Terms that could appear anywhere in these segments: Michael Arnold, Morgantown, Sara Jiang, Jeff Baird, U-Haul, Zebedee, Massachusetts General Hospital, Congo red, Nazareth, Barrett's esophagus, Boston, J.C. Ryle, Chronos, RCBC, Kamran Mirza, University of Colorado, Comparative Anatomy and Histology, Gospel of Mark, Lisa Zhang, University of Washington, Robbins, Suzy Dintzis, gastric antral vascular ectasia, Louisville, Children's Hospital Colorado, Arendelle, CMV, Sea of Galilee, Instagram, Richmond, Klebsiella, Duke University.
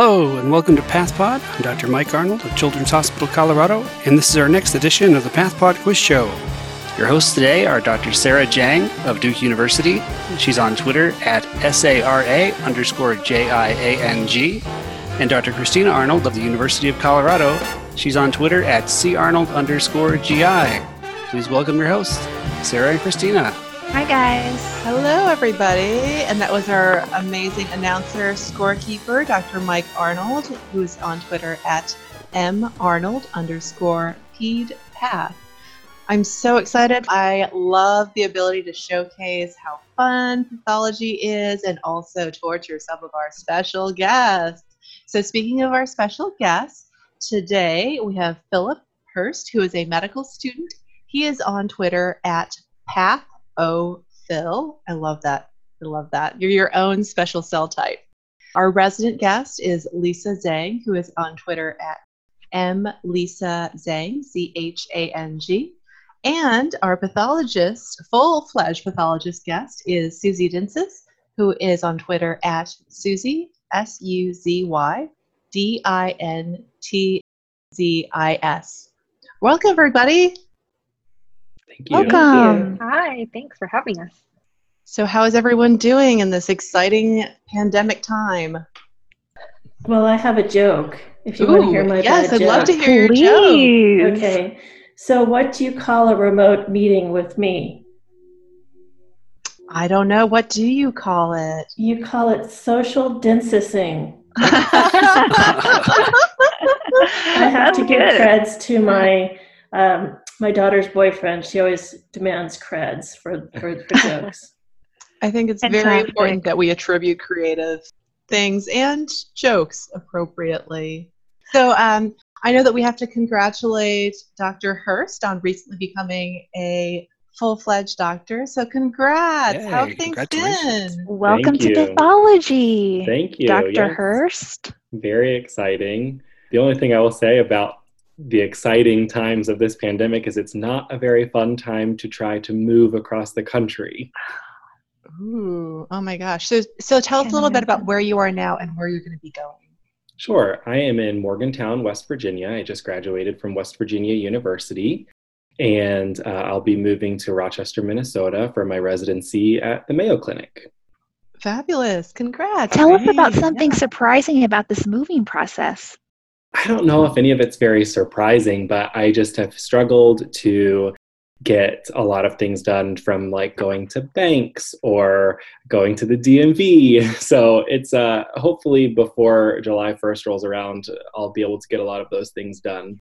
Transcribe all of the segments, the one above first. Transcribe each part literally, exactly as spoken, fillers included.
Hello and welcome to PathPod. I'm Doctor Mike Arnold of Children's Hospital Colorado, and this is our next edition of the PathPod Quiz Show. Your hosts today are Doctor Sara Jiang of Duke University. She's on Twitter at S-A-R-A underscore J-I-A-N-G. And Doctor Christina Arnold of the University of Colorado. She's on Twitter at C-Arnold underscore G-I. Please welcome your hosts, Sara and Christina. Hi, guys. Hello, everybody. And that was our amazing announcer, scorekeeper, Doctor Mike Arnold, who is on Twitter at marnold underscore pedpath. I'm so excited. I love the ability to showcase how fun pathology is and also torture some of our special guests. So speaking of our special guests, today we have Philip Hurst, who is a medical student. He is on Twitter at path. Oh, Phil. I love that. I love that. You're your own special cell type. Our resident guest is Lisa Zhang, who is on Twitter at M Lisa Zhang, Z H A N G. And our pathologist, full-fledged pathologist guest is Suzy Dintzis, who is on Twitter at Suzy, S U Z Y, D I N T Z I S. Welcome, everybody. Thank you. Welcome. Thank you. Hi, thanks for having us. So how is everyone doing in this exciting pandemic time? Well, I have a joke. If you Ooh, want to hear my yes, bad joke. Yes, I'd love to hear Please. your joke. Okay. So what do you call a remote meeting with me? I don't know. What do you call it? You call it social densising. I have to give creds to my... Um, My daughter's boyfriend, she always demands creds for, for, for jokes. I think it's Fantastic. very important that we attribute creative things and jokes appropriately. So um, I know that we have to congratulate Doctor Hurst on recently becoming a full-fledged doctor. So congrats. Yay, How have things been? Welcome to pathology. Thank you, Doctor Yes. Hurst. Very exciting. The only thing I will say about the exciting times of this pandemic is it's not a very fun time to try to move across the country. Ooh, oh my gosh. So so tell us a little bit about where you are now and where you're going to be going. Sure. I am in Morgantown, West Virginia. I just graduated from West Virginia University, and uh, I'll be moving to Rochester, Minnesota for my residency at the Mayo Clinic. Fabulous. Congrats. Tell right. us about something yeah. surprising about this moving process. I don't know if any of it's very surprising, but I just have struggled to get a lot of things done, from like going to banks or going to the D M V. So it's uh, hopefully before July first rolls around, I'll be able to get a lot of those things done.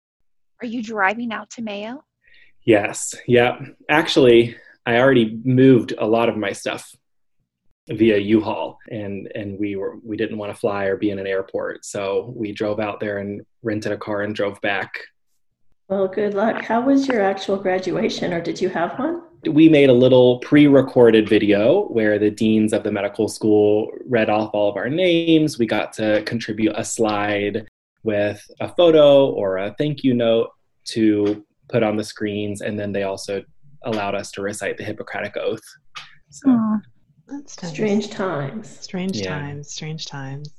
Are you driving out to Mayo? Yes. Yeah. Actually, I already moved a lot of my stuff via U-Haul, and and we were we didn't want to fly or be in an airport, so we drove out there and rented a car and drove back. Well, good luck. How was your actual graduation, or did you have one? We made a little pre-recorded video where the deans of the medical school read off all of our names. We got to contribute a slide with a photo or a thank you note to put on the screens, and then they also allowed us to recite the Hippocratic Oath. So Aww. That's nice. Strange times. Strange yeah. times. Strange times.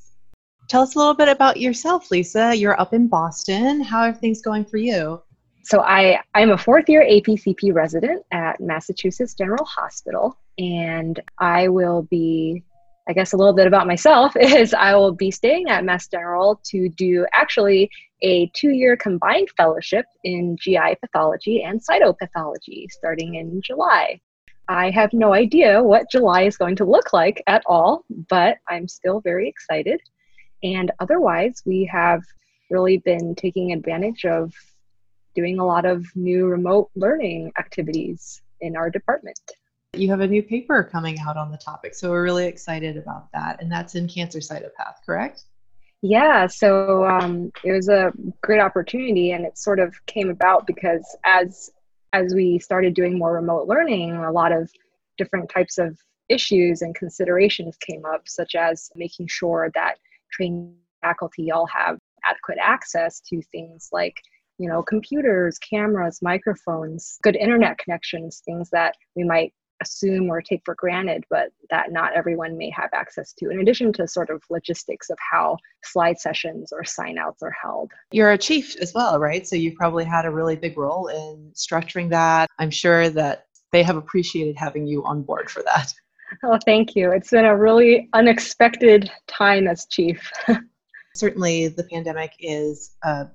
Tell us a little bit about yourself, Lisa. You're up in Boston. How are things going for you? So I, I'm a fourth-year A P C P resident at Massachusetts General Hospital, and I will be, I guess a little bit about myself is I will be staying at Mass General to do actually a two-year combined fellowship in G I pathology and cytopathology starting in July. I have no idea what July is going to look like at all, but I'm still very excited. And otherwise, we have really been taking advantage of doing a lot of new remote learning activities in our department. You have a new paper coming out on the topic, so we're really excited about that. And that's in Cancer Cytopath, correct? Yeah, so um, it was a great opportunity, and it sort of came about because as As we started doing more remote learning, a lot of different types of issues and considerations came up, such as making sure that trained faculty all have adequate access to things like, you know, computers, cameras, microphones, good internet connections, things that we might assume or take for granted, but that not everyone may have access to, in addition to sort of logistics of how slide sessions or sign-outs are held. You're a chief as well, right? So you probably had a really big role in structuring that. I'm sure that they have appreciated having you on board for that. Oh, thank you. It's been a really unexpected time as chief. Certainly, the pandemic is a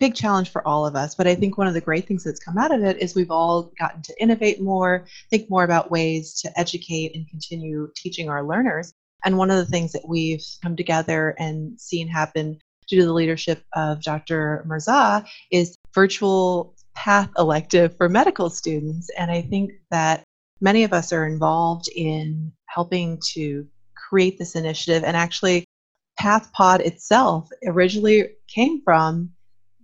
big challenge for all of us, but I think one of the great things that's come out of it is we've all gotten to innovate more, think more about ways to educate and continue teaching our learners. And one of the things that we've come together and seen happen due to the leadership of Doctor Mirza is virtual PATH elective for medical students. And I think that many of us are involved in helping to create this initiative. And actually, PathPod itself originally came from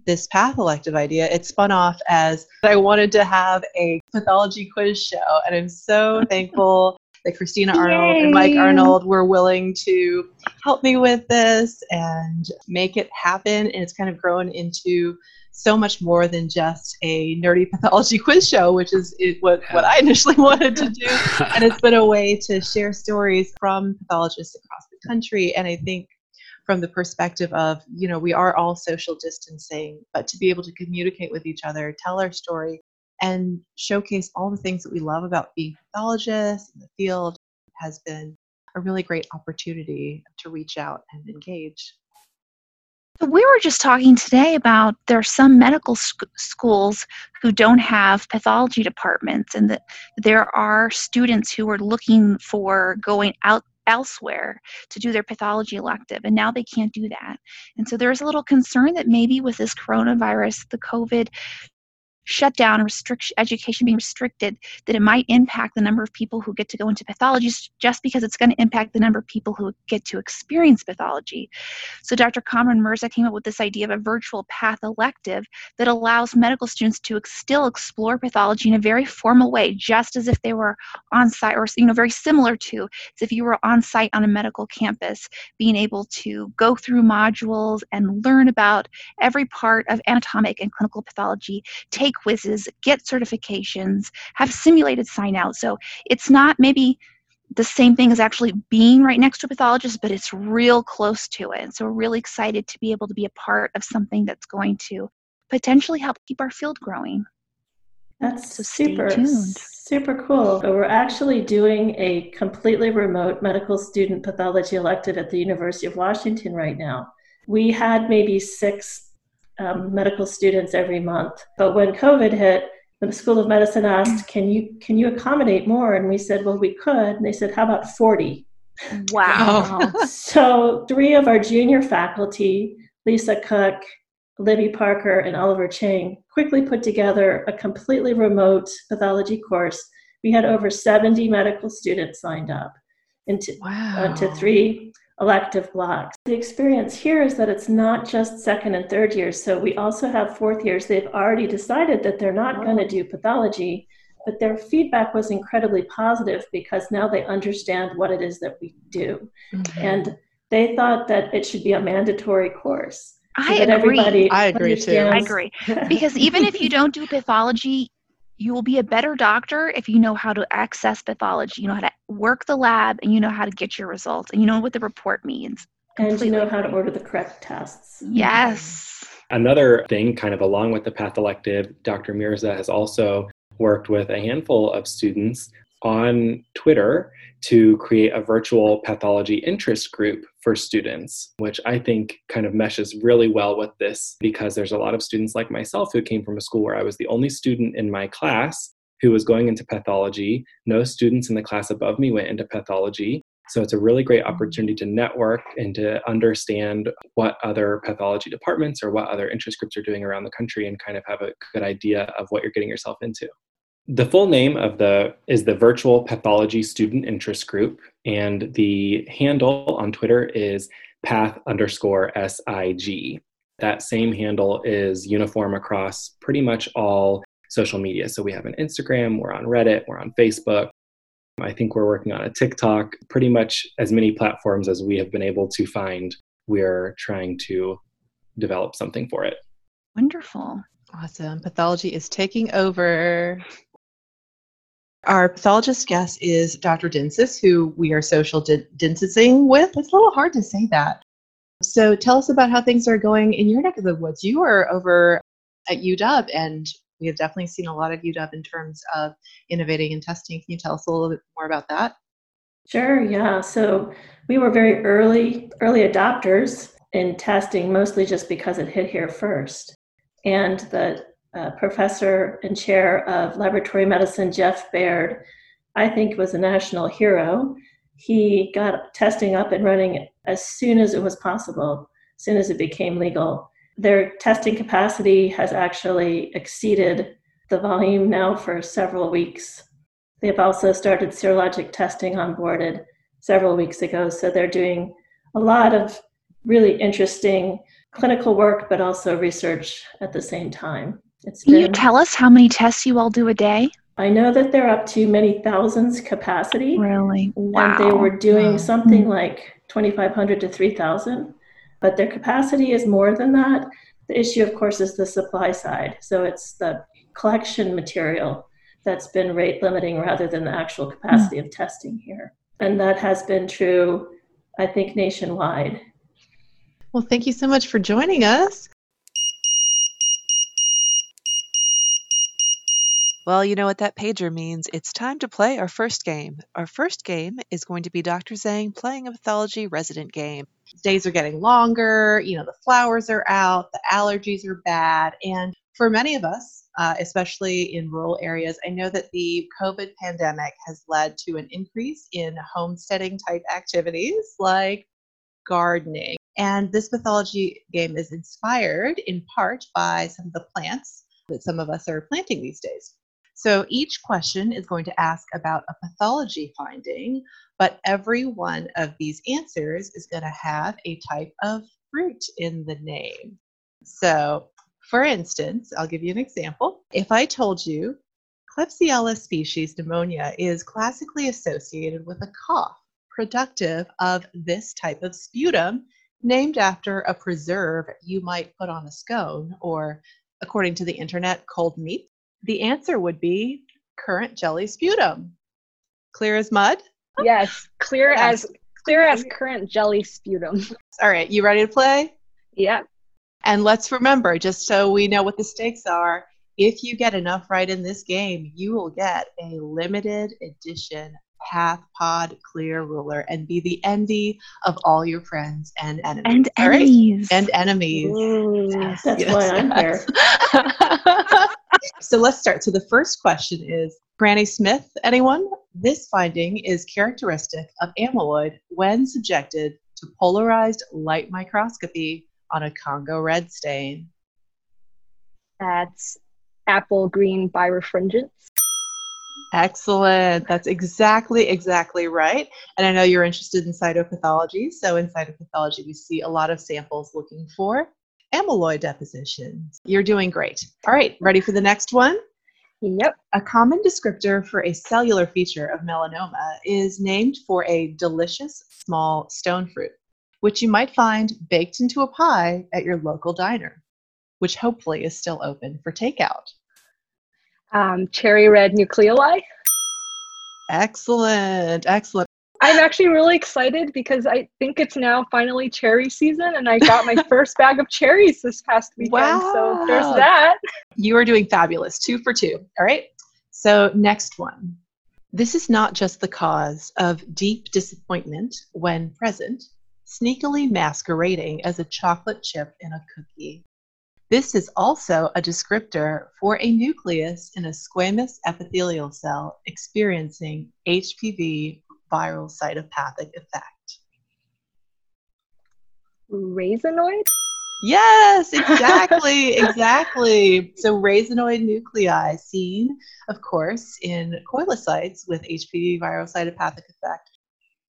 this PATH elective idea. It spun off as I wanted to have a pathology quiz show. And I'm so thankful that Christina Arnold Yay. and Mike Arnold were willing to help me with this and make it happen. And it's kind of grown into so much more than just a nerdy pathology quiz show, which is it, what, what I initially wanted to do. And it's been a way to share stories from pathologists across the country. And I think from the perspective of, you know, we are all social distancing, but to be able to communicate with each other, tell our story, and showcase all the things that we love about being pathologists in the field has been a really great opportunity to reach out and engage. We were just talking today about there are some medical sc- schools who don't have pathology departments, and that there are students who are looking for going out elsewhere to do their pathology elective, and now they can't do that. And so there's a little concern that maybe with this coronavirus, the COVID shutdown, restriction, education being restricted, that it might impact the number of people who get to go into pathology, just because it's going to impact the number of people who get to experience pathology. So Doctor Kamran Mirza came up with this idea of a virtual path elective that allows medical students to ex- still explore pathology in a very formal way, just as if they were on site, or, you know, very similar to as if you were on site on a medical campus, being able to go through modules and learn about every part of anatomic and clinical pathology, take quizzes, get certifications, have simulated sign out. So it's not maybe the same thing as actually being right next to a pathologist, but it's real close to it. And so we're really excited to be able to be a part of something that's going to potentially help keep our field growing. That's so super, super cool. So we're actually doing a completely remote medical student pathology elective at the University of Washington right now. We had maybe six Um, medical students every month. But when COVID hit, the School of Medicine asked, can you can you accommodate more? And we said, well, we could. And they said, how about forty? Wow. So three of our junior faculty, Lisa Cook, Libby Parker, and Oliver Chang, quickly put together a completely remote pathology course. We had over seventy medical students signed up into, wow. uh, to three elective blocks. The experience here is that it's not just second and third years. So we also have fourth years. They've already decided that they're not going to do pathology, but their feedback was incredibly positive because now they understand what it is that we do. Mm-hmm. And they thought that it should be a mandatory course. So I, that agree. Everybody I agree. Understands. I agree too. I agree. Because even if you don't do pathology, you will be a better doctor if you know how to access pathology, you know how to work the lab, and you know how to get your results, and you know what the report means. And you know how to order the correct tests. Yes. Another thing, kind of along with the path elective, Doctor Mirza has also worked with a handful of students on Twitter to create a virtual pathology interest group for students, which I think kind of meshes really well with this, because there's a lot of students like myself who came from a school where I was the only student in my class who was going into pathology. No students in the class above me went into pathology. So it's a really great opportunity to network and to understand what other pathology departments or what other interest groups are doing around the country, and kind of have a good idea of what you're getting yourself into. The full name of the is the Virtual Pathology Student Interest Group, and the handle on Twitter is path underscore S I G. That same handle is uniform across pretty much all social media. So we have an Instagram, we're on Reddit, we're on Facebook. I think we're working on a TikTok. Pretty much as many platforms as we have been able to find, we're trying to develop something for it. Wonderful. Awesome. Pathology is taking over. Our pathologist guest is Doctor Dintzis, who we are social d- Dintzising with. It's a little hard to say that. So tell us about how things are going in your neck of the woods. You are over at U W, and we have definitely seen a lot of U W in terms of innovating and testing. Can you tell us a little bit more about that? Sure, yeah. So we were very early, early adopters in testing, mostly just because it hit here first. And the uh, professor and chair of laboratory medicine, Jeff Baird, I think was a national hero. He got testing up and running as soon as it was possible, as soon as it became legal. Their testing capacity has actually exceeded the volume now for several weeks. They've also started serologic testing onboarded several weeks ago. So they're doing a lot of really interesting clinical work, but also research at the same time. It's Can been, you tell us how many tests you all do a day? I know that they're up to many thousands capacity. Really? Wow. And they were doing wow. something mm-hmm. like twenty-five hundred to three thousand. But their capacity is more than that. The issue, of course, is the supply side. So it's the collection material that's been rate limiting rather than the actual capacity mm. of testing here. And that has been true, I think, nationwide. Well, thank you so much for joining us. Well, you know what that pager means. It's time to play our first game. Our first game is going to be Doctor Zhang playing a pathology resident game. Days are getting longer, you know, the flowers are out, the allergies are bad. And for many of us, uh, especially in rural areas, I know that the COVID pandemic has led to an increase in homesteading type activities like gardening. And this pathology game is inspired in part by some of the plants that some of us are planting these days. So each question is going to ask about a pathology finding, but every one of these answers is going to have a type of fruit in the name. So, for instance, I'll give you an example. If I told you Klebsiella species pneumonia is classically associated with a cough productive of this type of sputum named after a preserve you might put on a scone or, according to the internet, cold meat, the answer would be currant jelly sputum. Clear as mud? Yes, clear yes. as clear as currant jelly sputum. All right, you ready to play? Yeah. And let's remember, just so we know what the stakes are, if you get enough right in this game, you will get a limited edition PathPod clear ruler and be the envy of all your friends and enemies. And all enemies. Right? And enemies. Ooh, yes, that's yes, why I'm yes. here. So let's start. So the first question is, Granny Smith, anyone? This finding is characteristic of amyloid when subjected to polarized light microscopy on a Congo red stain. That's apple green birefringence. Excellent. That's exactly, exactly right. And I know you're interested in cytopathology. So in cytopathology, we see a lot of samples looking for amyloid deposition. You're doing great. All right, ready for the next one? Yep. A common descriptor for a cellular feature of melanoma is named for a delicious small stone fruit, which you might find baked into a pie at your local diner, which hopefully is still open for takeout. Um, cherry red nucleoli. Excellent, excellent. I'm actually really excited because I think it's now finally cherry season, and I got my first bag of cherries this past weekend, wow. So there's that. You are doing fabulous, two for two, all right? So next one. This is not just the cause of deep disappointment when present, sneakily masquerading as a chocolate chip in a cookie. This is also a descriptor for a nucleus in a squamous epithelial cell experiencing H P V viral cytopathic effect. Raisinoid? Yes, exactly, exactly. So raisinoid nuclei seen, of course, in coelocytes with H P V viral cytopathic effect.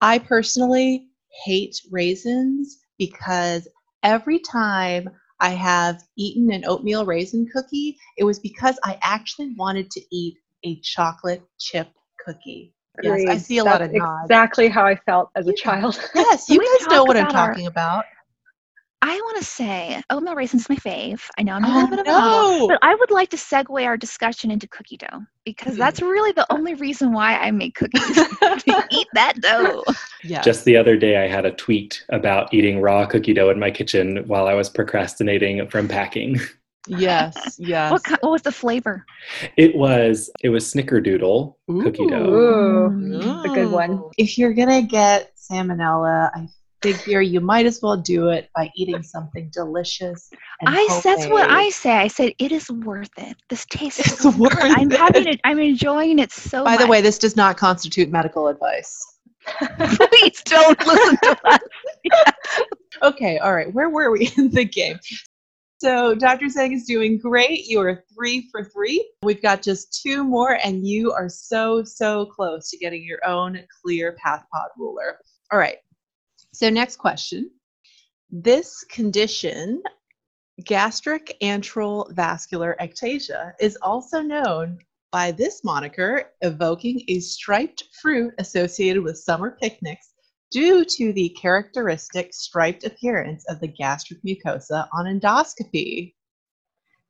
I personally hate raisins because every time I have eaten an oatmeal raisin cookie, it was because I actually wanted to eat a chocolate chip cookie. Yes, I see a That's lot of nods. Exactly how I felt as a child. Yes, you guys know what I'm talking about. I want to say oatmeal raisins is my fave. I know I'm a little oh, bit of no. a but I would like to segue our discussion into cookie dough, because that's really the only reason why I make cookies, to eat that dough. Yeah. Just the other day, I had a tweet about eating raw cookie dough in my kitchen while I was procrastinating from packing. Yes, yes. What, kind, what was the flavor? It was it was snickerdoodle ooh, cookie dough. Ooh, that's a good one. If you're going to get salmonella, I figure you might as well do it by eating something delicious. And I homemade. That's what I say. I said it is worth it. This tastes it's worth it. I'm having it. I'm enjoying it so. By much. By the way, this does not constitute medical advice. Please don't listen to us. Yeah. Okay, all right. Where were we in the game? So Doctor Zhang is doing great. You are three for three. We've got just two more, and you are so, so close to getting your own clear PathPod ruler. All right. So next question. This condition, gastric antral vascular ectasia, is also known by this moniker, evoking a striped fruit associated with summer picnics, due to the characteristic striped appearance of the gastric mucosa on endoscopy.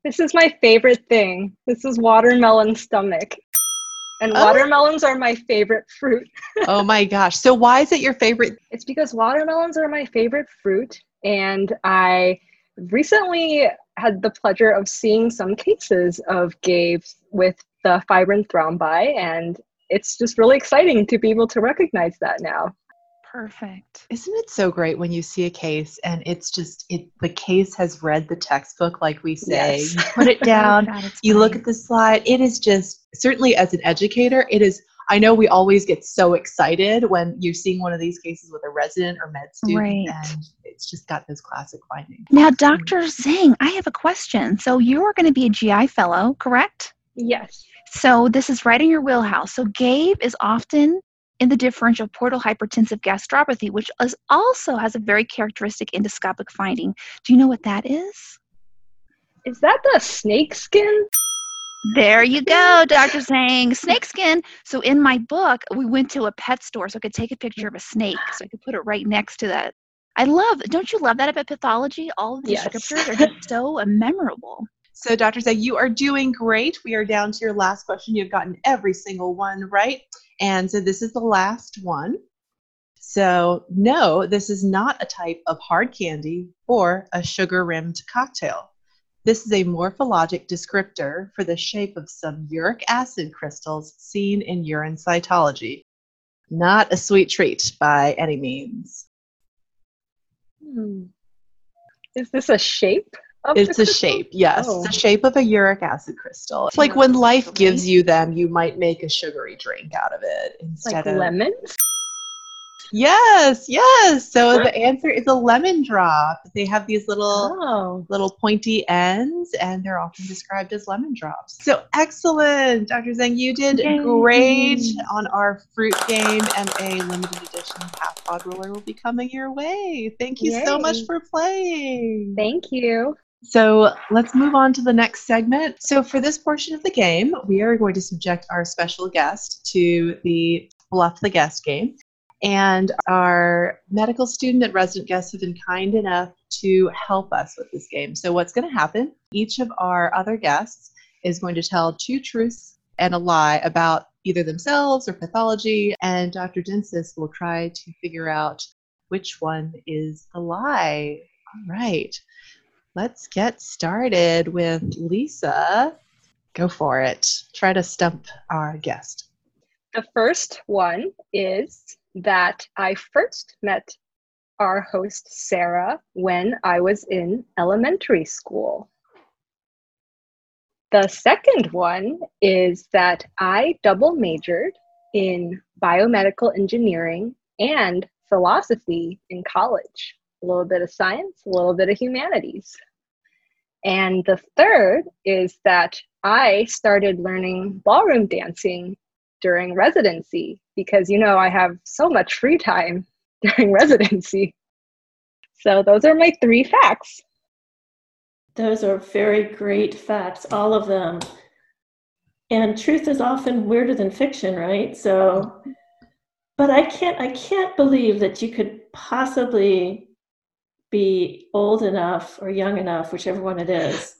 This is my favorite thing. This is watermelon stomach. And oh. watermelons are my favorite fruit. Oh my gosh. So why is it your favorite? It's because watermelons are my favorite fruit. And I recently had the pleasure of seeing some cases of G A V S with the fibrin thrombi. And it's just really exciting to be able to recognize that now. Perfect. Isn't it so great when you see a case and it's just, it the case has read the textbook, like we say. Yes. You put it down, oh God, you look at the slide. It is just, certainly as an educator, it is, I know we always get so excited when you're seeing one of these cases with a resident or med student, right. And it's just got those classic findings. Now, Doctor Zhang, I have a question. So you're going to be a G I fellow, correct? Yes. So this is right in your wheelhouse. So G A V E is often in the differential portal hypertensive gastropathy, which is also has a very characteristic endoscopic finding. Do you know what that is? Is that the snake skin? There you go, Doctor Zhang. Snake skin. So in my book, we went to a pet store so I could take a picture of a snake so I could put it right next to that. I love, don't you love that about pathology? All of these yes. scriptures are just so memorable. So Doctor Zhang, you are doing great. We are down to your last question. You've gotten every single one right. And so this is the last one. So no, this is not a type of hard candy or a sugar-rimmed cocktail. This is a morphologic descriptor for the shape of some uric acid crystals seen in urine cytology. Not a sweet treat by any means. Hmm. Is this a shape? It's a shape, yes. Oh. It's the shape of a uric acid crystal. It's like when life gives you them, you might make a sugary drink out of it instead like of lemons. Yes, yes. So the answer is a lemon drop. They have these little oh. little pointy ends, and they're often described as lemon drops. So excellent, Doctor Zhang, you did Yay. great on our fruit game, and a limited edition PathPod ruler will be coming your way. Thank you Yay. so much for playing. Thank you. So let's move on to the next segment. So for this portion of the game, we are going to subject our special guest to the Bluff the Guest game. And our medical student and resident guests have been kind enough to help us with this game. So what's going to happen, each of our other guests is going to tell two truths and a lie about either themselves or pathology. And Doctor Dintzis will try to figure out which one is the lie. All right. Let's get started with Lisa. Go for it. Try to stump our guest. The first one is that I first met our host, Sarah, when I was in elementary school. The second one is that I double majored in biomedical engineering and philosophy in college. A little bit of science, a little bit of humanities. And the third is that I started learning ballroom dancing during residency, because, you know, I have so much free time during residency. So those are my three facts. Those are very great facts, all of them. And truth is often weirder than fiction, right? So, but I can't, I can't believe that you could possibly be old enough or young enough, whichever one it is.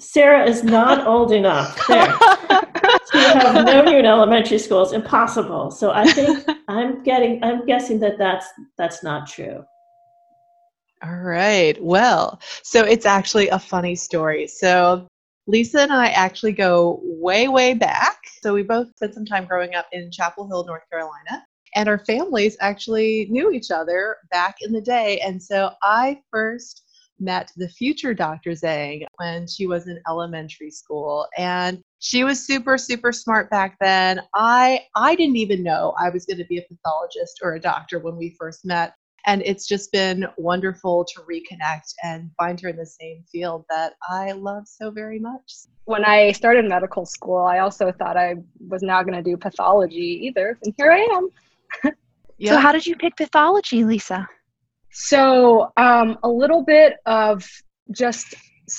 Sara is not old enough there to have known you in elementary school. It's impossible. So I think I'm getting, I'm guessing that that's, that's not true. All right. Well, so it's actually a funny story. So Lisa and I actually go way, way back. So we both spent some time growing up in Chapel Hill, North Carolina. And our families actually knew each other back in the day. And so I first met the future Doctor Zhang when she was in elementary school. And she was super, super smart back then. I, I didn't even know I was going to be a pathologist or a doctor when we first met. And it's just been wonderful to reconnect and find her in the same field that I love so very much. When I started medical school, I also thought I was not going to do pathology either. And here I am. Yeah. So how did you pick pathology, Lisa? So um, a little bit of just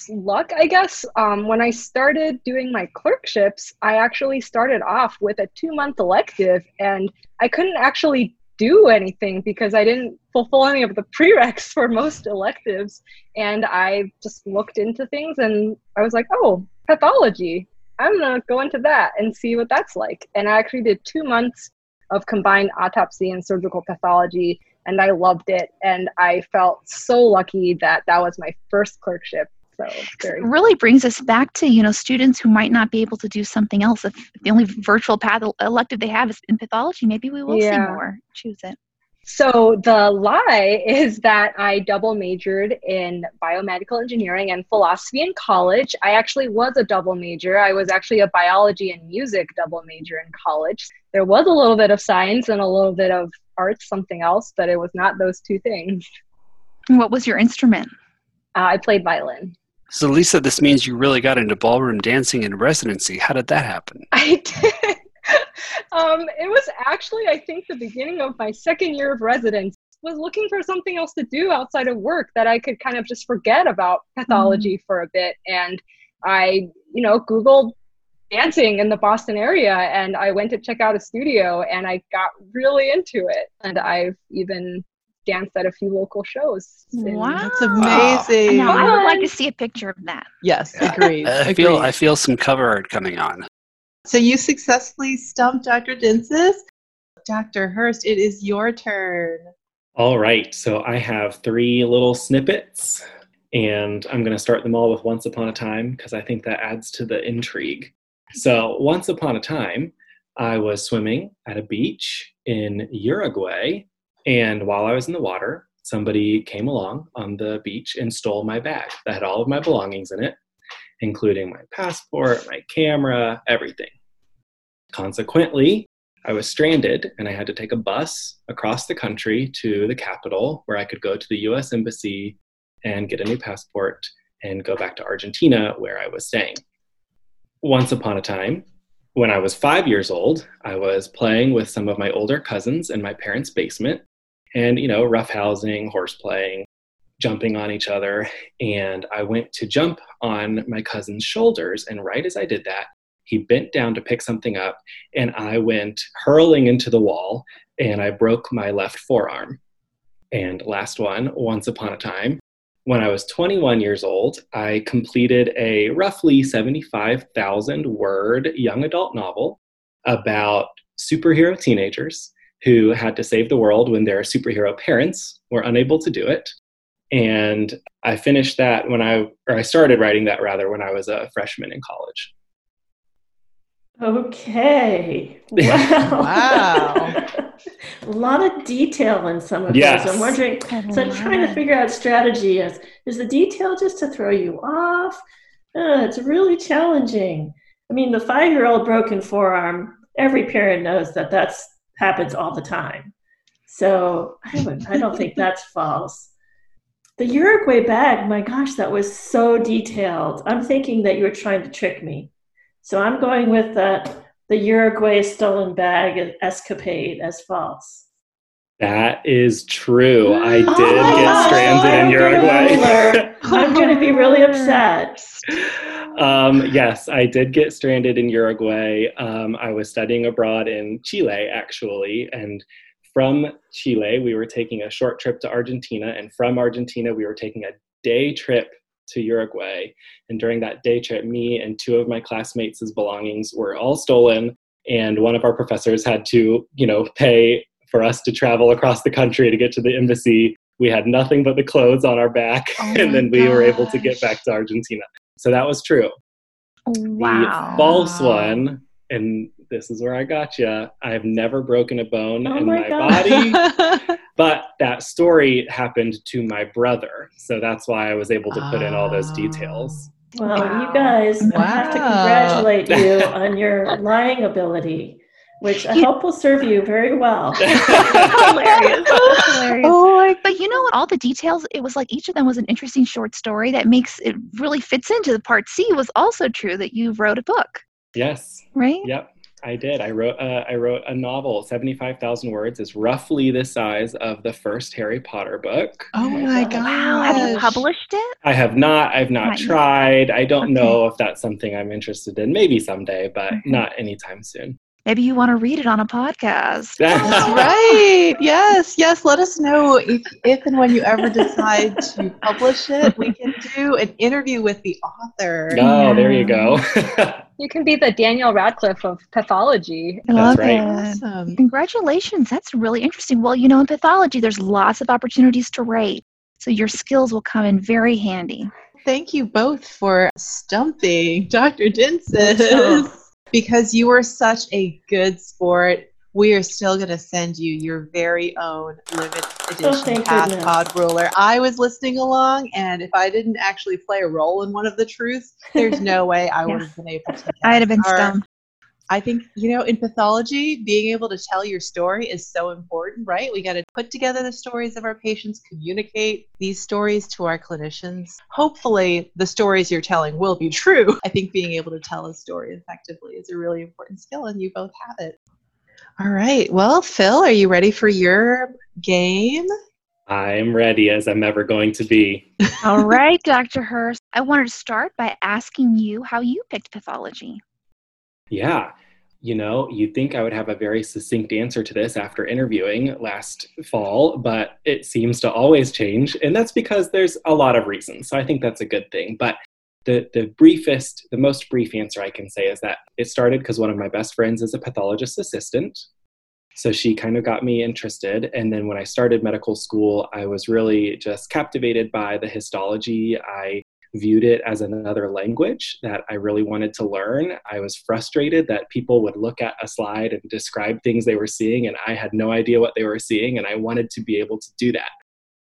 luck, I guess. Um, when I started doing my clerkships, I actually started off with a two-month elective, and I couldn't actually do anything because I didn't fulfill any of the prereqs for most electives. And I just looked into things, and I was like, oh, pathology. I'm going to go into that and see what that's like. And I actually did two months of combined autopsy and surgical pathology, and I loved it. And I felt so lucky that that was my first clerkship. So very- it really brings us back to, you know, students who might not be able to do something else. If the only virtual path elective they have is in pathology, maybe we will yeah. see more choose it. So the lie is that I double majored in biomedical engineering and philosophy in college. I actually was a double major. I was actually a biology and music double major in college. There was a little bit of science and a little bit of arts, something else, but it was not those two things. What was your instrument? Uh, I played violin. So Lisa, this means you really got into ballroom dancing in residency. How did that happen? I did. Um, it was actually, I think, the beginning of my second year of residency. I was looking for something else to do outside of work that I could kind of just forget about pathology mm-hmm. for a bit. And I, you know, Googled dancing in the Boston area, and I went to check out a studio, and I got really into it. And I've even danced at a few local shows. Wow. That's amazing. Wow. I, know, I would like to see a picture of that. Yes, yeah. agreed. I, I, feel, I feel some cover art coming on. So you successfully stumped Doctor Dintzis. Doctor Hurst, it is your turn. All right. So I have three little snippets, and I'm going to start them all with Once Upon a Time, because I think that adds to the intrigue. So once upon a time, I was swimming at a beach in Uruguay, and while I was in the water, somebody came along on the beach and stole my bag that had all of my belongings in it, including my passport, my camera, everything. Consequently, I was stranded, and I had to take a bus across the country to the capital, where I could go to the U S Embassy and get a new passport and go back to Argentina, where I was staying. Once upon a time, when I was five years old, I was playing with some of my older cousins in my parents' basement, and, you know, roughhousing, horse playing, jumping on each other, and I went to jump on my cousin's shoulders, and right as I did that, he bent down to pick something up, and I went hurling into the wall, and I broke my left forearm. And last one, once upon a time, when I was twenty-one years old, I completed a roughly seventy-five thousand word young adult novel about superhero teenagers who had to save the world when their superhero parents were unable to do it. And I finished that when I, or I started writing that rather when I was a freshman in college. Okay. Wow. Wow. A lot of detail in some of yes. those. I'm wondering, so I'm trying to figure out strategy. Is, is the detail just to throw you off? Uh, it's really challenging. I mean, the five-year-old broken forearm, every parent knows that that happens all the time. So I, would, I don't think that's false. The Uruguay bag, my gosh, that was so detailed. I'm thinking that you were trying to trick me. So I'm going with the, the Uruguay stolen bag escapade as false. That is true. I did oh get stranded oh, in Uruguay. I'm going to be really upset. Um, yes, I did get stranded in Uruguay. Um, I was studying abroad in Chile, actually, and From Chile, we were taking a short trip to Argentina, and from Argentina, we were taking a day trip to Uruguay. And during that day trip, me and two of my classmates' belongings were all stolen, and one of our professors had to, you know, pay for us to travel across the country to get to the embassy. We had nothing but the clothes on our back, oh and then we gosh. were able to get back to Argentina. So that was true. Wow. The false one, and this is where I gotcha, I've never broken a bone oh in my, my body, but that story happened to my brother. So that's why I was able to put oh. in all those details. Well, wow. you guys, wow. I have to congratulate you on your lying ability, which I hope will serve you very well. Hilarious. Hilarious. Oh my. But you know what? All the details, it was like each of them was an interesting short story that makes it really fits into the part C was also true that you wrote a book. Yes. Right? Yep. I did. I wrote uh, I wrote a novel, seventy-five thousand words. It's roughly the size of the first Harry Potter book. Oh my God. Wow. Have you published it? I have not. I've not, not tried. Yet. I don't okay. know if that's something I'm interested in. Maybe someday, but mm-hmm. not anytime soon. Maybe you want to read it on a podcast. That's right. Yes, yes. Let us know if, if and when you ever decide to publish it. We can do an interview with the author. Oh, there you go. You can be the Daniel Radcliffe of pathology. I love That's right. It. Awesome. Congratulations. That's really interesting. Well, you know, in pathology, there's lots of opportunities to write. So your skills will come in very handy. Thank you both for stumping Doctor Dintzis. Because you were such a good sport, we are still going to send you your very own limited edition oh, PathPod ruler. I was listening along, and if I didn't actually play a role in one of the truths, there's no way I yeah. would have been able to. I'd have been stumped. I think, you know, in pathology, being able to tell your story is so important, right? We got to put together the stories of our patients, communicate these stories to our clinicians. Hopefully, the stories you're telling will be true. I think being able to tell a story effectively is a really important skill, and you both have it. All right. Well, Phil, are you ready for your game? I'm ready as I'm ever going to be. All right, Doctor Hurst. I wanted to start by asking you how you picked pathology. Yeah. You know, you'd think I would have a very succinct answer to this after interviewing last fall, but it seems to always change. And that's because there's a lot of reasons. So I think that's a good thing. But the, the briefest, the most brief answer I can say is that it started because one of my best friends is a pathologist's assistant. So she kind of got me interested. And then when I started medical school, I was really just captivated by the histology. I viewed it as another language that I really wanted to learn. I was frustrated that people would look at a slide and describe things they were seeing, and I had no idea what they were seeing, and I wanted to be able to do that.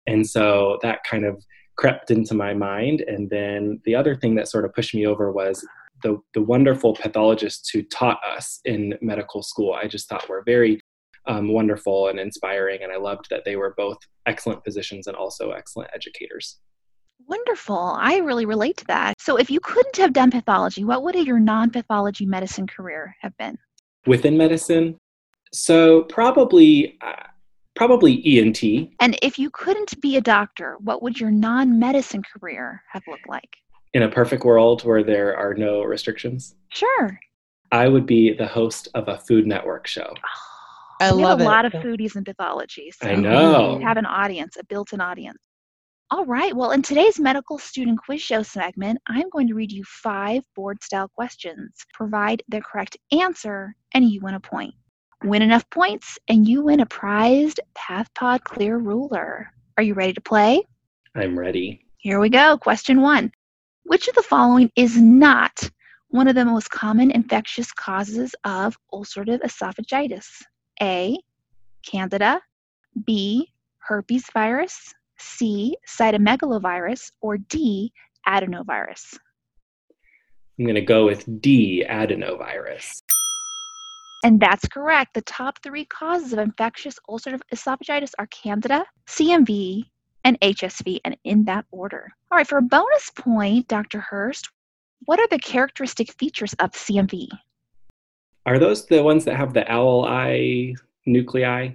And so that kind of crept into my mind. And then the other thing that sort of pushed me over was the, the wonderful pathologists who taught us in medical school. I just thought were very um, wonderful and inspiring, and I loved that they were both excellent physicians and also excellent educators. Wonderful. I really relate to that. So if you couldn't have done pathology, what would your non-pathology medicine career have been? Within medicine? So probably, uh, probably E N T. And if you couldn't be a doctor, what would your non-medicine career have looked like? In a perfect world where there are no restrictions? Sure. I would be the host of a Food Network show. Oh, I love it. We have a lot of foodies in pathology. So I know. We have an audience, a built-in audience. All right. Well, in today's medical student quiz show segment, I'm going to read you five board-style questions. Provide the correct answer, and you win a point. Win enough points, and you win a prized PathPod Clear Ruler. Are you ready to play? I'm ready. Here we go. Question one. Which of the following is not one of the most common infectious causes of ulcerative esophagitis? A, Candida. B, herpes virus. C, cytomegalovirus, or D, adenovirus? I'm going to go with D, adenovirus. And that's correct. The top three causes of infectious ulcerative esophagitis are Candida, C M V, and H S V, and in that order. All right, for a bonus point, Doctor Hurst, what are the characteristic features of C M V? Are those the ones that have the owl eye nuclei?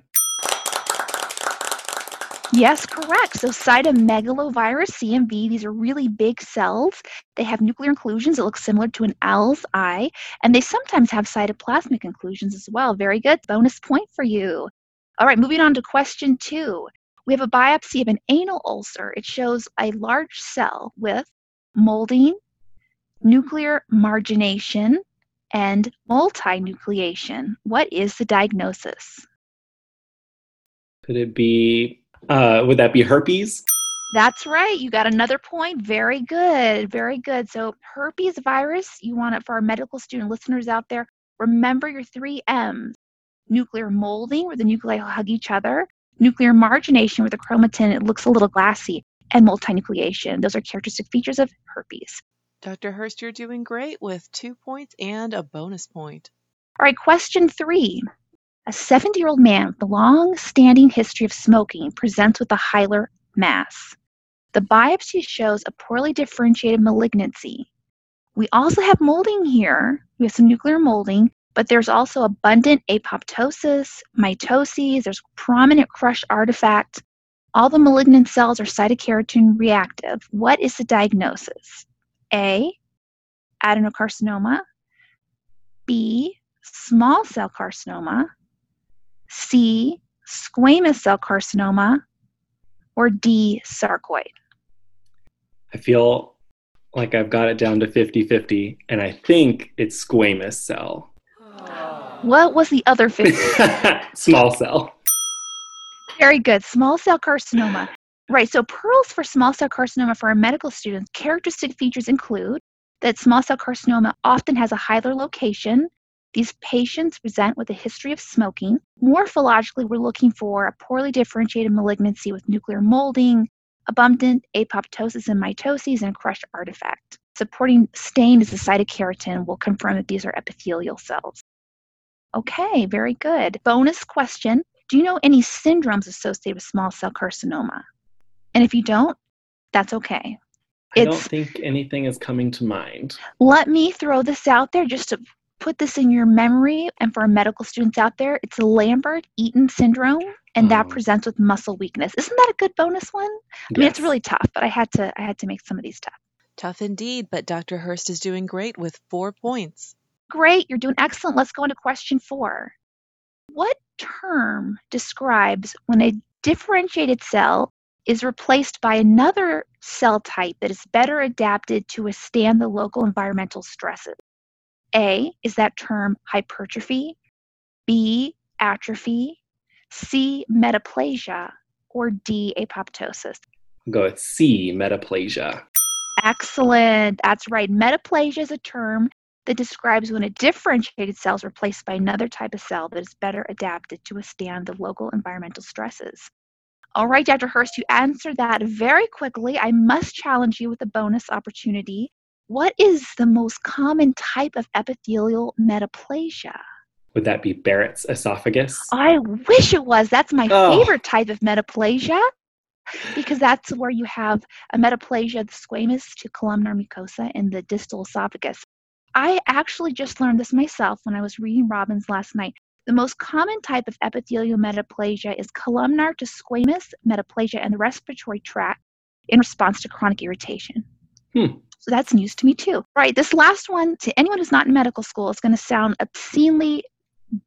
Yes, correct. So cytomegalovirus, C M V, these are really big cells. They have nuclear inclusions that look similar to an owl's eye, and they sometimes have cytoplasmic inclusions as well. Very good. Bonus point for you. All right, moving on to question two. We have a biopsy of an anal ulcer. It shows a large cell with molding, nuclear margination, and multinucleation. What is the diagnosis? Could it be, uh, would that be herpes? That's right. You got another point. Very good. Very good. So herpes virus, you want it for our medical student listeners out there. Remember your three M's. Nuclear molding, where the nuclei hug each other. Nuclear margination, where the chromatin, it looks a little glassy. And multinucleation. Those are characteristic features of herpes. Doctor Hurst, you're doing great with two points and a bonus point. All right, question three. A seventy-year-old man with a long-standing history of smoking presents with a hilar mass. The biopsy shows a poorly differentiated malignancy. We also have molding here. We have some nuclear molding, but there's also abundant apoptosis, mitoses, there's prominent crush artifact. All the malignant cells are cytokeratin reactive. What is the diagnosis? A, adenocarcinoma. B, small cell carcinoma. C, squamous cell carcinoma. Or D, sarcoid. I feel like I've got it down to fifty-fifty, and I think it's squamous cell. Aww. What was the other fifty? Small cell. Very good. Small cell carcinoma. Right. So pearls for small cell carcinoma for our medical students. Characteristic features include that small cell carcinoma often has a hilar location. These patients present with a history of smoking. Morphologically, we're looking for a poorly differentiated malignancy with nuclear molding, abundant apoptosis and mitoses, and a crushed artifact. Supporting stain is the cytokeratin. We'll confirm that these are epithelial cells. Okay, very good. Bonus question. Do you know any syndromes associated with small cell carcinoma? And if you don't, that's okay. I it's, don't think anything is coming to mind. Let me throw this out there just to put this in your memory. And for our medical students out there, it's Lambert-Eaton syndrome, and oh. that presents with muscle weakness. Isn't that a good bonus one? Yes. I mean, it's really tough, but I had to I had to make some of these tough. Tough indeed, but Doctor Hurst is doing great with four points. Great. You're doing excellent. Let's go into question four. What term describes when a differentiated cell is replaced by another cell type that is better adapted to withstand the local environmental stresses? A, is that term hypertrophy? B, atrophy? C, metaplasia? Or D, apoptosis? I'll go with C, metaplasia. Excellent. That's right. Metaplasia is a term that describes when a differentiated cell is replaced by another type of cell that is better adapted to withstand the local environmental stresses. All right, Doctor Hurst, you answered that very quickly. I must challenge you with a bonus opportunity. What is the most common type of epithelial metaplasia? Would that be Barrett's esophagus? I wish it was. That's my oh. favorite type of metaplasia, because that's where you have a metaplasia of the squamous to columnar mucosa and the distal esophagus. I actually just learned this myself when I was reading Robbins last night. The most common type of epithelial metaplasia is columnar to squamous metaplasia in the respiratory tract in response to chronic irritation. Hmm. So that's news to me too. All right, this last one, to anyone who's not in medical school, is going to sound obscenely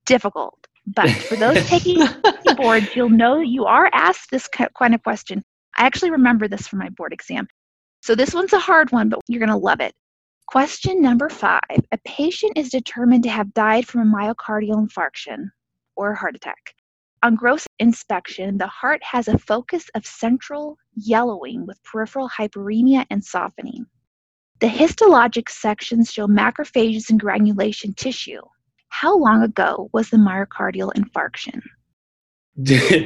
difficult. But for those taking the board, you'll know you are asked this kind of question. I actually remember this from my board exam. So this one's a hard one, but you're going to love it. Question number five. A patient is determined to have died from a myocardial infarction or a heart attack. On gross inspection, the heart has a focus of central yellowing with peripheral hyperemia and softening. The histologic sections show macrophages and granulation tissue. How long ago was the myocardial infarction?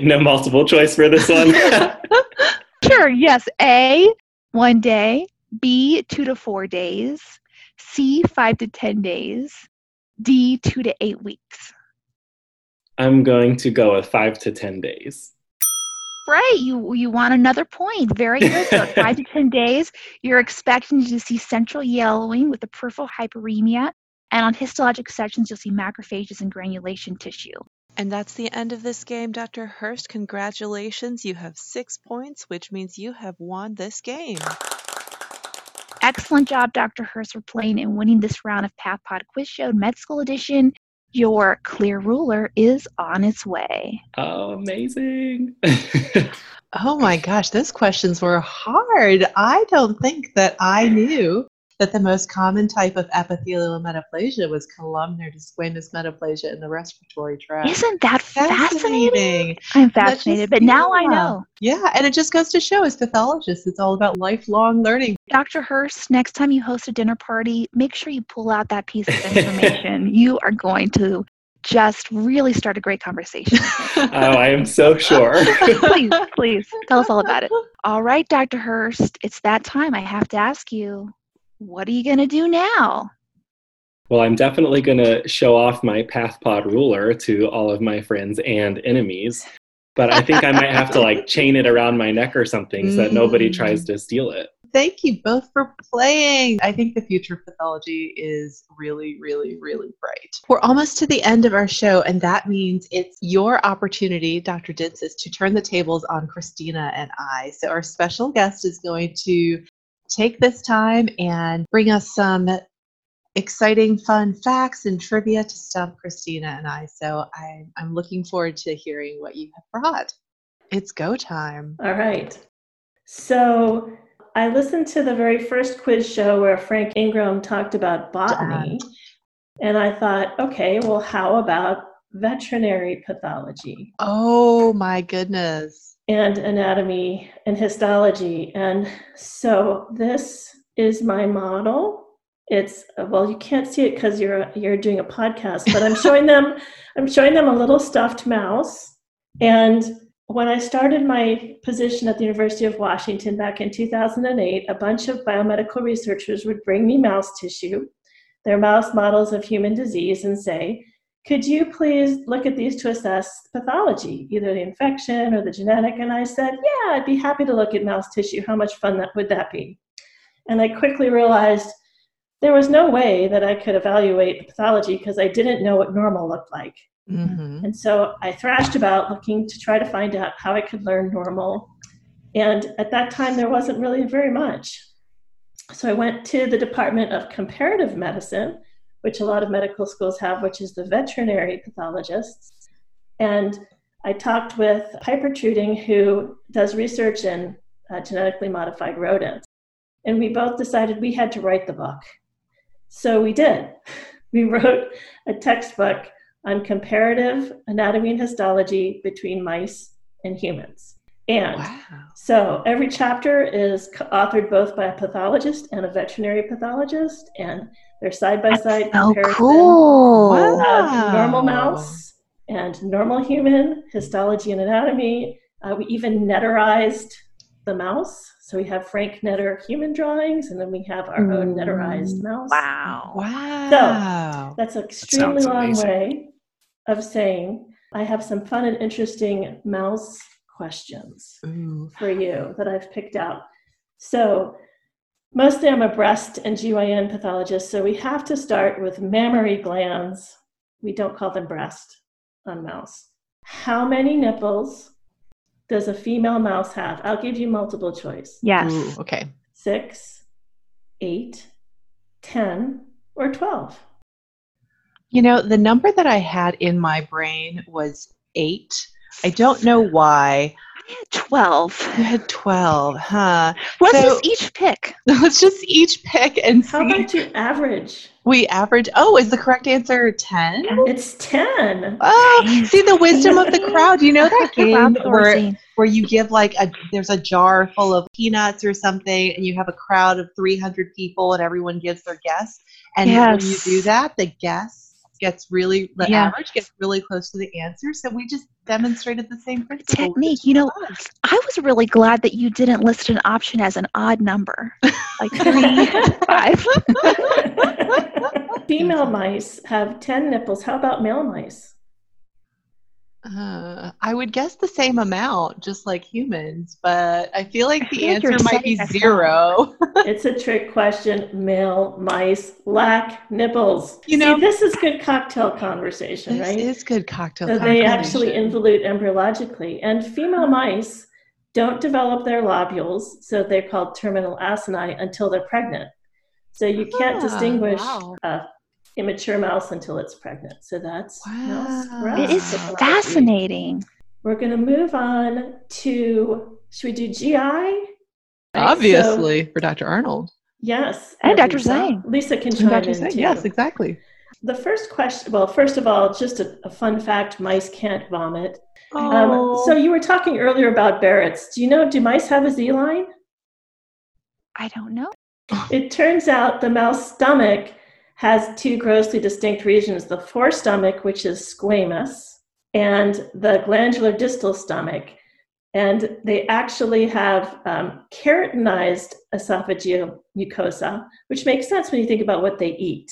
No multiple choice for this one. Sure, yes. A, one day. B, two to four days. C, five to ten days. D, two to eight weeks. I'm going to go with five to ten days. Right, you you want another point. Very good. So five to ten days, you're expecting to see central yellowing with the peripheral hyperemia, and on histologic sections, you'll see macrophages and granulation tissue. And that's the end of this game, Doctor Hurst. Congratulations, you have six points, which means you have won this game. Excellent job, Doctor Hurst, for playing and winning this round of PathPod Quiz Show Med School Edition. your clear ruler is on its way. Oh, amazing. Oh my gosh, those questions were hard. I don't think that I knew that the most common type of epithelial metaplasia was columnar to squamous metaplasia in the respiratory tract. Isn't that fascinating? fascinating? I'm fascinated, just, but now yeah. I know. Yeah, and it just goes to show as pathologists, it's all about lifelong learning. Doctor Hurst, next time you host a dinner party, make sure you pull out that piece of information. You are going to just really start a great conversation. Oh, I am so sure. Please, please, tell us all about it. All right, Doctor Hurst, it's that time. I have to ask you, what are you going to do now? Well, I'm definitely going to show off my PathPod ruler to all of my friends and enemies, but I think I might have to like chain it around my neck or something so mm. that nobody tries to steal it. Thank you both for playing. I think the future of pathology is really, really, really bright. We're almost to the end of our show, and that means it's your opportunity, Doctor Dintzis, to turn the tables on Christina and I. So our special guest is going to take this time and bring us some exciting, fun facts and trivia to stump Christina and I. So I, I'm looking forward to hearing what you have brought. It's go time. All right. So I listened to the very first quiz show where Frank Ingram talked about botany, Dad. and I thought, okay, well, how about veterinary pathology? Oh, my goodness. And anatomy and histology. And so this is my model. It's, well, you can't see it because you're you're doing a podcast, but I'm showing them, I'm showing them a little stuffed mouse. And when I started my position at the University of Washington back in two thousand eight, a bunch of biomedical researchers would bring me mouse tissue, their mouse models of human disease, and say, could you please look at these to assess pathology, either the infection or the genetic? And I said, yeah, I'd be happy to look at mouse tissue. How much fun that would that be? And I quickly realized there was no way that I could evaluate the pathology because I didn't know what normal looked like. Mm-hmm. And so I thrashed about looking to try to find out how I could learn normal. And at that time, there wasn't really very much. So I went to the Department of Comparative Medicine, which a lot of medical schools have, which is the veterinary pathologists. And I talked with Piper Treuting, who does research in uh, genetically modified rodents. And we both decided we had to write the book. So we did. We wrote a textbook on comparative anatomy and histology between mice and humans. And wow. So every chapter is authored both by a pathologist and a veterinary pathologist, and they're side-by-side That's comparison so cool. wow. of normal mouse and normal human, histology and anatomy. Uh, we even Netterized the mouse. So we have Frank Netter human drawings, and then we have our mm. own Netterized mouse. Wow. Wow. So that's an extremely long amazing. way of saying I have some fun and interesting mouse questions Ooh. for you that I've picked out. So mostly I'm a breast and G Y N pathologist, so we have to start with mammary glands. We don't call them breast on mouse. How many nipples does a female mouse have? I'll give you multiple choice. Yes. Ooh, okay. Six, eight, ten, or twelve. You know, the number that I had in my brain was eight. I don't know why. I had twelve. You had twelve, huh? Let's so, just each pick. Let's just each pick and How see. How about you average? We average. Oh, is the correct answer ten? It's ten. Oh, nice. See the wisdom of the crowd. You know that game where, where you give like a, there's a jar full of peanuts or something, and you have a crowd of three hundred people, and everyone gives their guess. And yes. when you do that, the guess gets really, the yeah. average gets really close to the answer. So we just demonstrated the same principle. Technique. You know, I was really glad that you didn't list an option as an odd number, like three, five. Female mice have ten nipples. How about male mice? Uh, I would guess the same amount, just like humans, but I feel like the answer might be zero. It's a trick question. Male mice lack nipples. You know, see, this is good cocktail conversation, right? This is good cocktail so conversation. They actually involute embryologically, and female mice don't develop their lobules, so they're called terminal acini until they're pregnant. So you can't ah, distinguish wow. a immature mouse until it's pregnant. So that's wow. mouse. It is fascinating. We're going to move on to, should we do G I? Obviously, so, for Doctor Arnold. Yes. And, and Doctor Zhang. Lisa can chime in too. Yes, exactly. The first question, well, first of all, just a, a fun fact, mice can't vomit. Oh. Um, so you were talking earlier about Barrett's. Do you know, do mice have a Z-line? I don't know. It turns out the mouse stomach has two grossly distinct regions, the forestomach, which is squamous, and the glandular distal stomach. And they actually have um, keratinized esophageal mucosa, which makes sense when you think about what they eat.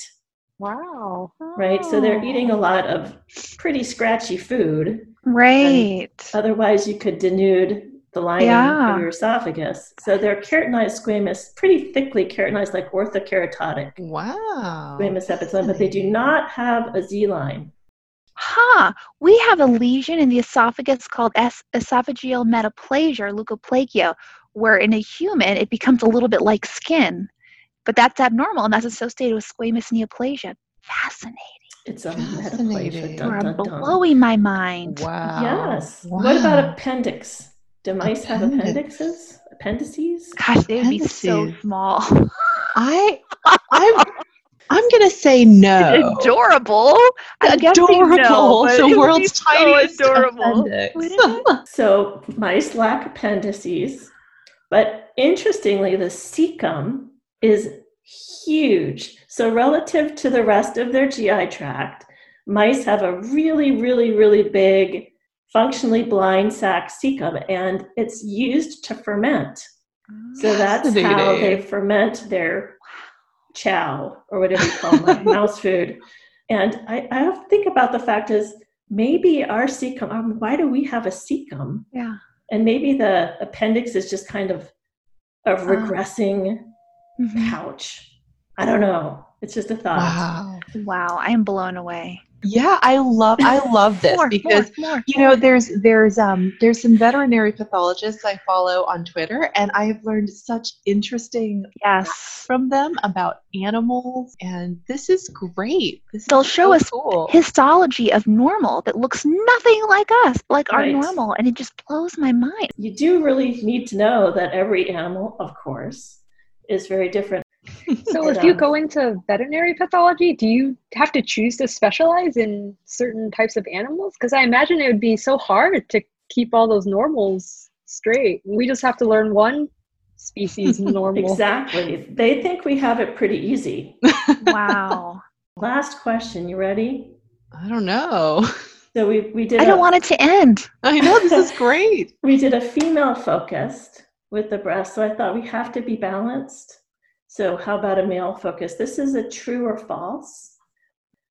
Wow. Oh. Right? So they're eating a lot of pretty scratchy food. Right. Otherwise, you could denude the lining yeah. of your esophagus. So they're keratinized squamous, pretty thickly keratinized, like orthokeratotic. Wow. Squamous epithelium, but they do not have a Z-line. Huh. We have a lesion in the esophagus called es- esophageal metaplasia or leukoplakia, where in a human, it becomes a little bit like skin. But that's abnormal, and that's associated with squamous neoplasia. Fascinating. It's a metaplasia. Dun, dun, dun. Blowing my mind. Wow. Yes. Wow. What about appendix? Do mice have appendixes? Appendices? Gosh, they would be so small. I, I'm, I'm going to say no. Adorable. I'm adorable. No, it's the world's so tiniest adorable. Appendix. So mice lack appendices, but interestingly, the cecum is huge. So relative to the rest of their G I tract, mice have a really, really, really big functionally blind sac cecum, and it's used to ferment. So that's how they ferment their chow or whatever you call it, mouse food. And I, I have to think about the fact is maybe our cecum, um, why do we have a cecum? Yeah. And maybe the appendix is just kind of a regressing um, mm-hmm. pouch. I don't know. It's just a thought. Wow. Wow. I am blown away. Yeah, I love I love this more, because more, more, you know there's there's um there's some veterinary pathologists I follow on Twitter, and I have learned such interesting yes facts from them about animals, and this is great. This They'll is show so us cool. histology of normal that looks nothing like us, like right. our normal, and it just blows my mind. You do really need to know that every animal, of course, is very different. So if you go into veterinary pathology, do you have to choose to specialize in certain types of animals? Because I imagine it would be so hard to keep all those normals straight. We just have to learn one species normal. Exactly. They think we have it pretty easy. Wow. Last question. You ready? I don't know. So we, we did. I don't a, want it to end. I know. This is great. We did a female focused with the breast. So I thought we have to be balanced. So how about a male focus? This is a true or false.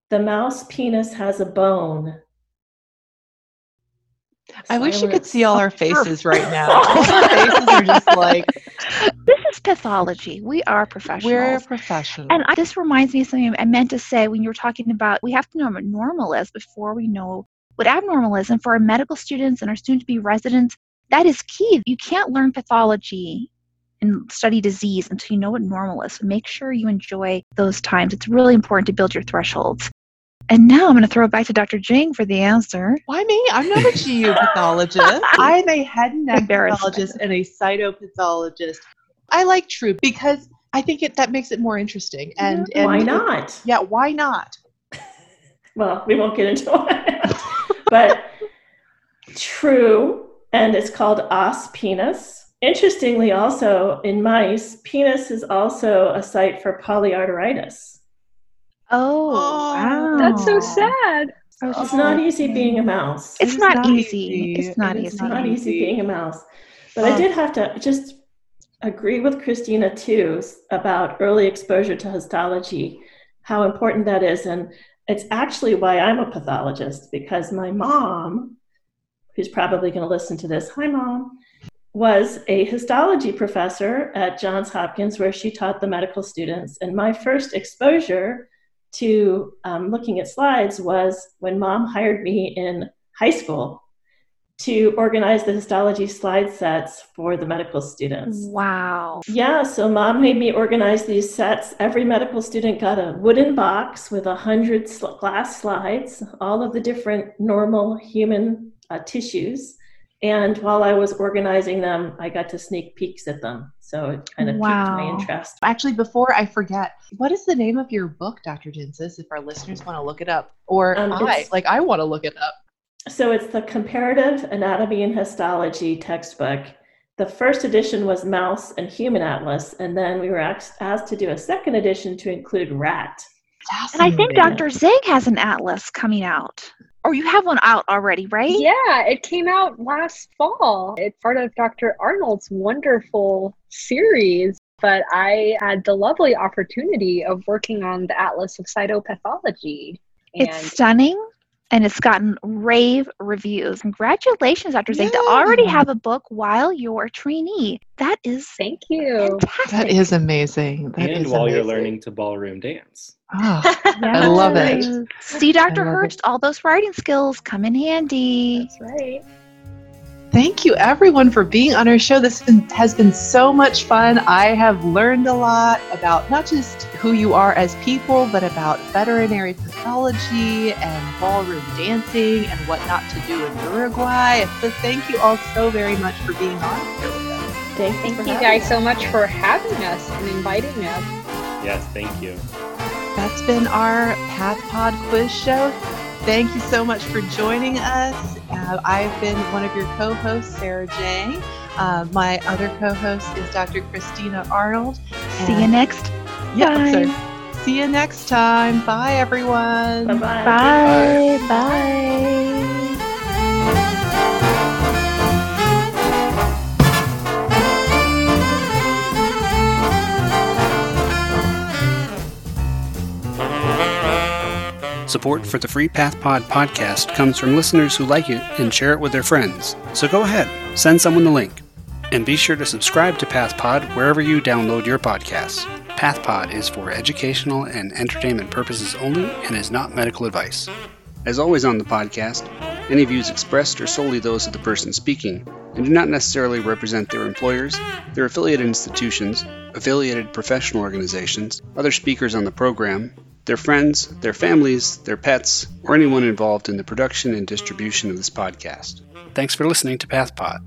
The mouse penis has a bone. Silence. I wish you could see all our faces right now. All our faces are just like... This is pathology. We are professionals. We're professionals. And I, this reminds me of something I meant to say when you were talking about, we have to know what normal is before we know what abnormal is. And for our medical students and our soon-to-be residents, that is key. You can't learn pathology and study disease until you know what normal is. So make sure you enjoy those times. It's really important to build your thresholds. And now I'm going to throw it back to Doctor Jiang for the answer. Why me? I'm not a G U pathologist. I'm a head and neck pathologist and a cytopathologist. I like true because I think it that makes it more interesting. And, yeah, and why not? It, yeah, why not? Well, we won't get into it. But true, and it's called os penis. Interestingly, also in mice, penis is also a site for polyarteritis. Oh, oh wow. That's so sad. Oh, it's not easy being a mouse. It's, it's not, not easy. easy. It's not it easy. It's not easy being a mouse. But oh. I did have to just agree with Christina too about early exposure to histology, how important that is. And it's actually why I'm a pathologist, because my mom, who's probably going to listen to this, hi, Mom, was a histology professor at Johns Hopkins, where she taught the medical students. And my first exposure to um, looking at slides was when Mom hired me in high school to organize the histology slide sets for the medical students. Wow. Yeah, so mom made me organize these sets. Every medical student got a wooden box with a hundred sl- glass slides, all of the different normal human uh, tissues. And while I was organizing them, I got to sneak peeks at them. So it kind of wow. piqued my interest. Actually, before I forget, what is the name of your book, Doctor Dintzis, if our listeners want to look it up? Or um, I, like I want to look it up. So it's the Comparative Anatomy and Histology textbook. The first edition was Mouse and Human Atlas, and then we were asked, asked to do a second edition to include rat. And I think Doctor Zhang has an atlas coming out. Or you have one out already, right? Yeah, it came out last fall. It's part of Doctor Arnold's wonderful series. But I had the lovely opportunity of working on the Atlas of Cytopathology. And it's stunning. And it's gotten rave reviews. Congratulations, Doctor Zhang, to already have a book while you're a trainee. That is Thank you. Fantastic. That is amazing. That and is while amazing. You're learning to ballroom dance. Oh, yes. I love it. See, Doctor Hurst, all those writing skills come in handy. That's right. Thank you, everyone, for being on our show. This has been so much fun. I have learned a lot about not just who you are as people, but about veterinary pathology and ballroom dancing and what not to do in Uruguay. So thank you all so very much for being on here with us. Thank, thank you guys us. so much for having us and inviting us. Yes, thank you. That's been our PathPod quiz show. Thank you so much for joining us. Uh, I've been one of your co-hosts, Sara Jiang. Uh, my other co-host is Doctor Christina Arnold. See you next yeah, time. Sorry. See you next time. Bye, everyone. Bye-bye. Bye. Bye. Bye. Support for the free PathPod podcast comes from listeners who like it and share it with their friends. So go ahead, send someone the link. And be sure to subscribe to PathPod wherever you download your podcasts. PathPod is for educational and entertainment purposes only and is not medical advice. As always on the podcast, any views expressed are solely those of the person speaking and do not necessarily represent their employers, their affiliated institutions, affiliated professional organizations, other speakers on the program, their friends, their families, their pets, or anyone involved in the production and distribution of this podcast. Thanks for listening to PathPod.